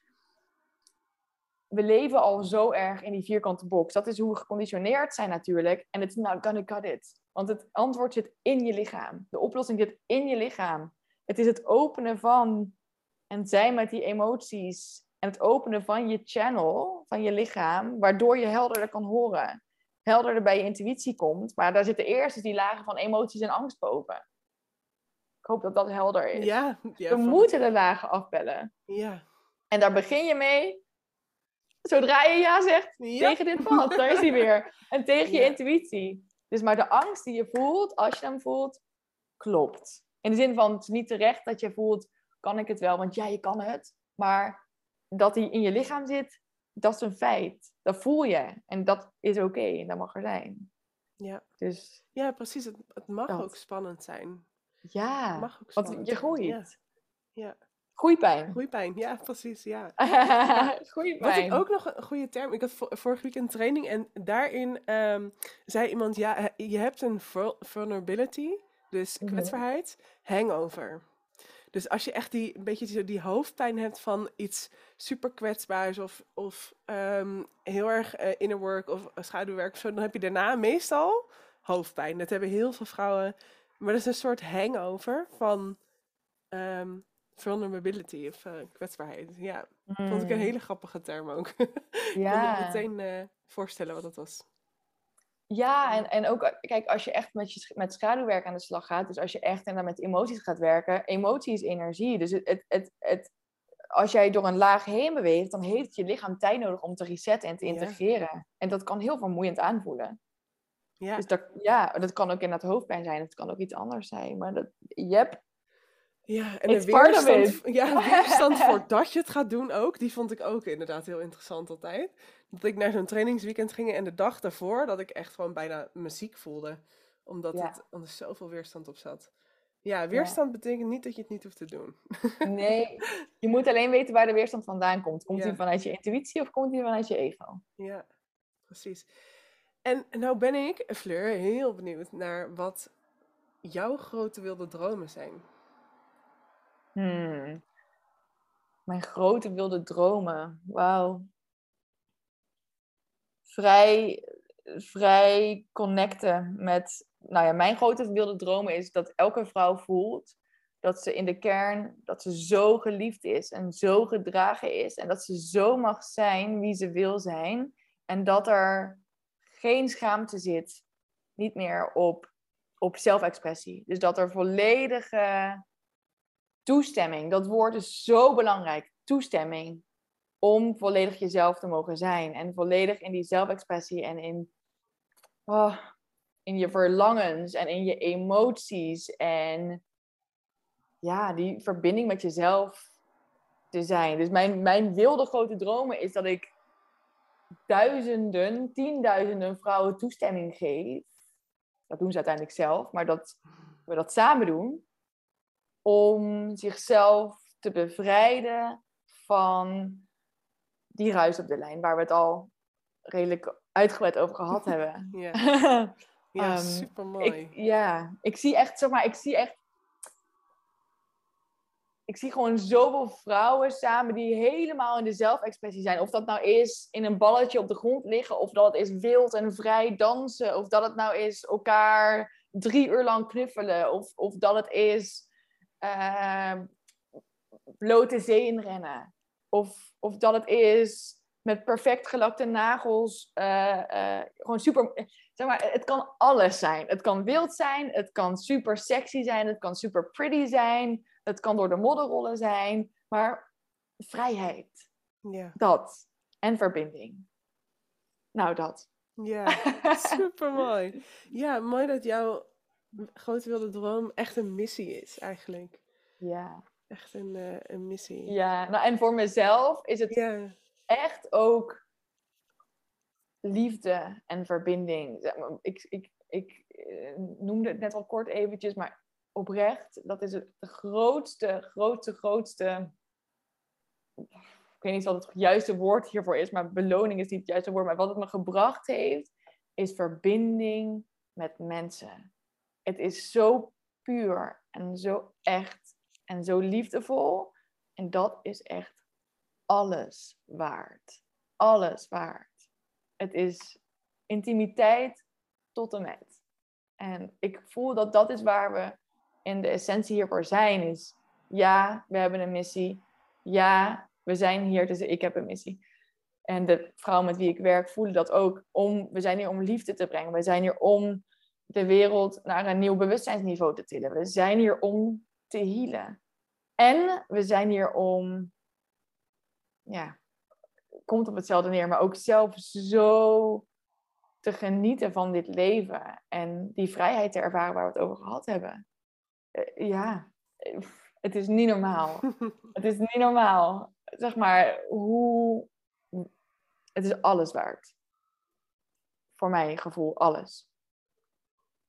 we leven al zo erg in die vierkante box. Dat is hoe we geconditioneerd zijn natuurlijk. En het is nou, gonna cut it. Want het antwoord zit in je lichaam. De oplossing zit in je lichaam. Het is het openen van en zijn met die emoties. En het openen van je channel, van je lichaam, waardoor je helderder kan horen. Helderder bij je intuïtie komt. Maar daar zitten eerst die lagen van emoties en angst boven. Ik hoop dat dat helder is. Ja, ja, we moeten de lagen afbellen. Ja. En daar begin je mee. Zodra je ja zegt, ja. tegen dit pad, daar is hij weer. En tegen je ja. intuïtie. Dus maar de angst die je voelt, als je hem voelt, klopt. In de zin van, het is niet terecht dat je voelt, kan ik het wel? Want ja, je kan het. Maar dat hij in je lichaam zit, dat is een feit. Dat voel je. En dat is oké. Okay. En dat mag er zijn. Ja, dus, ja precies. Het, het mag dat. ook spannend zijn. Ja, het mag ook spannend want je groeit. Ja. ja. Groeipijn. Groeipijn, ja, precies, ja. Groeipijn. Wat ik ook nog een goede term... Ik had vorig weekend training en daarin um, zei iemand... Ja, je hebt een vulnerability, dus kwetsbaarheid, hangover. Dus als je echt die, een beetje die, die hoofdpijn hebt van iets super kwetsbaars... of, of um, heel erg uh, inner work of schaduwwerk, of zo, dan heb je daarna meestal hoofdpijn. Dat hebben heel veel vrouwen. Maar dat is een soort hangover van... Um, vulnerability of uh, kwetsbaarheid. Ja, mm. vond ik een hele grappige term ook. Ja. Ik kon meteen uh, voorstellen wat dat was. Ja, en, en ook, kijk, als je echt met, je, met schaduwwerk aan de slag gaat, dus als je echt en dan met emoties gaat werken, emotie is energie. Dus het, het, het, het, als jij door een laag heen beweegt, dan heeft je lichaam tijd nodig om te resetten en te integreren. Ja. En dat kan heel vermoeiend aanvoelen. Ja. Dus dat, ja, dat kan ook inderdaad hoofdpijn zijn, het kan ook iets anders zijn. Maar dat, je hebt Ja, en de weerstand, ja, weerstand voordat je het gaat doen ook, die vond ik ook inderdaad heel interessant altijd. Dat ik naar zo'n trainingsweekend ging en de dag daarvoor dat ik echt gewoon bijna me ziek voelde. Omdat ja. het, er zoveel weerstand op zat. Ja, weerstand ja. betekent niet dat je het niet hoeft te doen. Nee, je moet alleen weten waar de weerstand vandaan komt. Komt ja. die vanuit je intuïtie of komt die vanuit je ego? Ja, precies. En nou ben ik, Fleur, heel benieuwd naar wat jouw grote wilde dromen zijn. Hmm. Mijn grote wilde dromen. Wauw. Vrij, vrij connecten met... Nou ja, mijn grote wilde dromen is dat elke vrouw voelt dat ze in de kern, dat ze zo geliefd is en zo gedragen is. En dat ze zo mag zijn wie ze wil zijn. En dat er geen schaamte zit niet meer op, op zelfexpressie. Dus dat er volledige toestemming, dat woord is zo belangrijk, toestemming, om volledig jezelf te mogen zijn. En volledig in die zelfexpressie en in, oh, in je verlangens en in je emoties en ja, die verbinding met jezelf te zijn. Dus mijn, mijn wilde grote dromen is dat ik duizenden, tienduizenden vrouwen toestemming geef. Dat doen ze uiteindelijk zelf, maar dat we dat samen doen. Om zichzelf te bevrijden van die ruis op de lijn, waar we het al redelijk uitgebreid over gehad hebben. Yeah. um, ja, supermooi. Ja, yeah. ik zie echt, zeg maar, ik zie echt Ik zie gewoon zoveel vrouwen samen die helemaal in de zelfexpressie zijn. Of dat nou is in een balletje op de grond liggen. Of dat het is wild en vrij dansen. Of dat het nou is elkaar drie uur lang knuffelen. Of, of dat het is uh, blote zee inrennen. Of, of dat het is met perfect gelakte nagels. Uh, uh, gewoon super... Zeg maar, het kan alles zijn. Het kan wild zijn. Het kan super sexy zijn. Het kan super pretty zijn. Het kan door de modderrollen zijn, maar vrijheid. Ja. Dat. En verbinding. Nou, dat. Ja, supermooi. Ja, mooi dat jouw grote wilde droom echt een missie is, eigenlijk. Ja. Echt een, uh, een missie. Ja, nou en voor mezelf is het ja. echt ook liefde en verbinding. Ik, ik, ik noemde het net al kort eventjes, maar... Oprecht, dat is het grootste, grootste, grootste... Ik weet niet wat het juiste woord hiervoor is, maar beloning is niet het juiste woord. Maar wat het me gebracht heeft, is verbinding met mensen. Het is zo puur en zo echt en zo liefdevol. En dat is echt alles waard. Alles waard. Het is intimiteit tot en met. En ik voel dat dat is waar we... En de essentie hiervoor zijn is... Ja, we hebben een missie. Ja, we zijn hier, dus ik heb een missie. En de vrouwen met wie ik werk voelen dat ook. Om, we zijn hier om liefde te brengen. We zijn hier om de wereld naar een nieuw bewustzijnsniveau te tillen. We zijn hier om te healen. En we zijn hier om... Ja, komt op hetzelfde neer. Maar ook zelf zo te genieten van dit leven. En die vrijheid te ervaren waar we het over gehad hebben. Ja, het is niet normaal. Het is niet normaal. Zeg maar, hoe... Het is alles waard. Voor mijn gevoel, alles.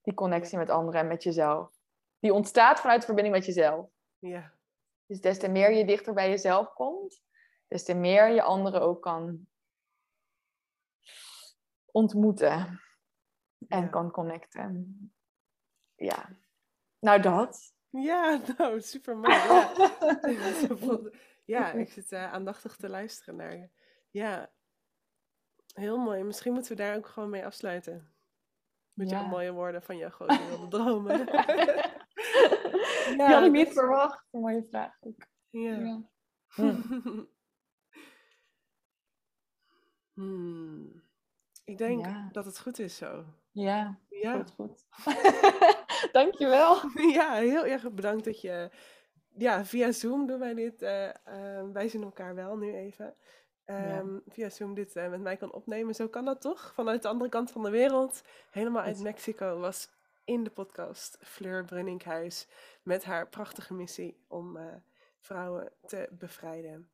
Die connectie met anderen en met jezelf. Die ontstaat vanuit de verbinding met jezelf. Ja. Dus des te meer je dichter bij jezelf komt, des te meer je anderen ook kan ontmoeten. En ja. kan connecten. Ja. Nou, dat. Ja, nou, super mooi. Ja. Ja, ik zit uh, aandachtig te luisteren naar je. Ja, heel mooi. Misschien moeten we daar ook gewoon mee afsluiten. Met ja. jouw mooie woorden van jouw grote wilde dromen. Ja, die had ik niet verwacht. Een mooie vraag ook. Ja. ja. Hmm. Hmm. Ik denk ja. dat het goed is zo. Ja, ja. Goed, goed. Dankjewel. Ja, heel erg bedankt dat je... Ja, via Zoom doen wij dit. Uh, uh, wij zien elkaar wel nu even. Um, ja. Via Zoom dit uh, met mij kan opnemen. Zo kan dat toch? Vanuit de andere kant van de wereld. Helemaal uit Mexico was in de podcast Fleur Brunninkhuis. Met haar prachtige missie om uh, vrouwen te bevrijden.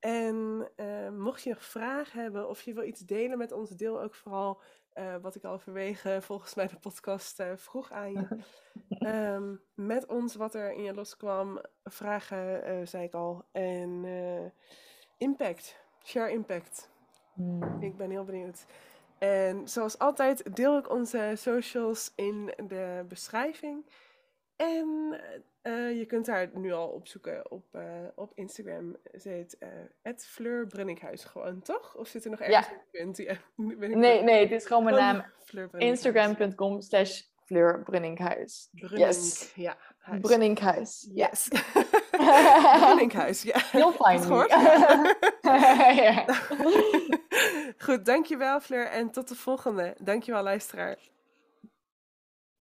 En uh, mocht je nog vragen hebben of je wil iets delen met ons, deel ook vooral... Uh, wat ik al verwege volgens mij de podcast uh, vroeg aan je. Um, met ons wat er in je loskwam. Vragen, uh, zei ik al. En uh, impact. Share impact. Mm. Ik ben heel benieuwd. En zoals altijd deel ik onze socials in de beschrijving. En uh, je kunt haar nu al opzoeken op, uh, op Instagram. Ze heet uh, Fleur Brunninkhuis gewoon, toch? Of zit er nog ergens ja. in punt? Ja, nee, nee, het is gewoon mijn naam. Instagram.com slash Fleur Brunninkhuis. Brunnink, yes. ja. Huis. Brunninkhuis. Yes. Brunninkhuis, ja. Heel fijn. Goed, ja. Goed, dankjewel Fleur en tot de volgende. Dankjewel luisteraar.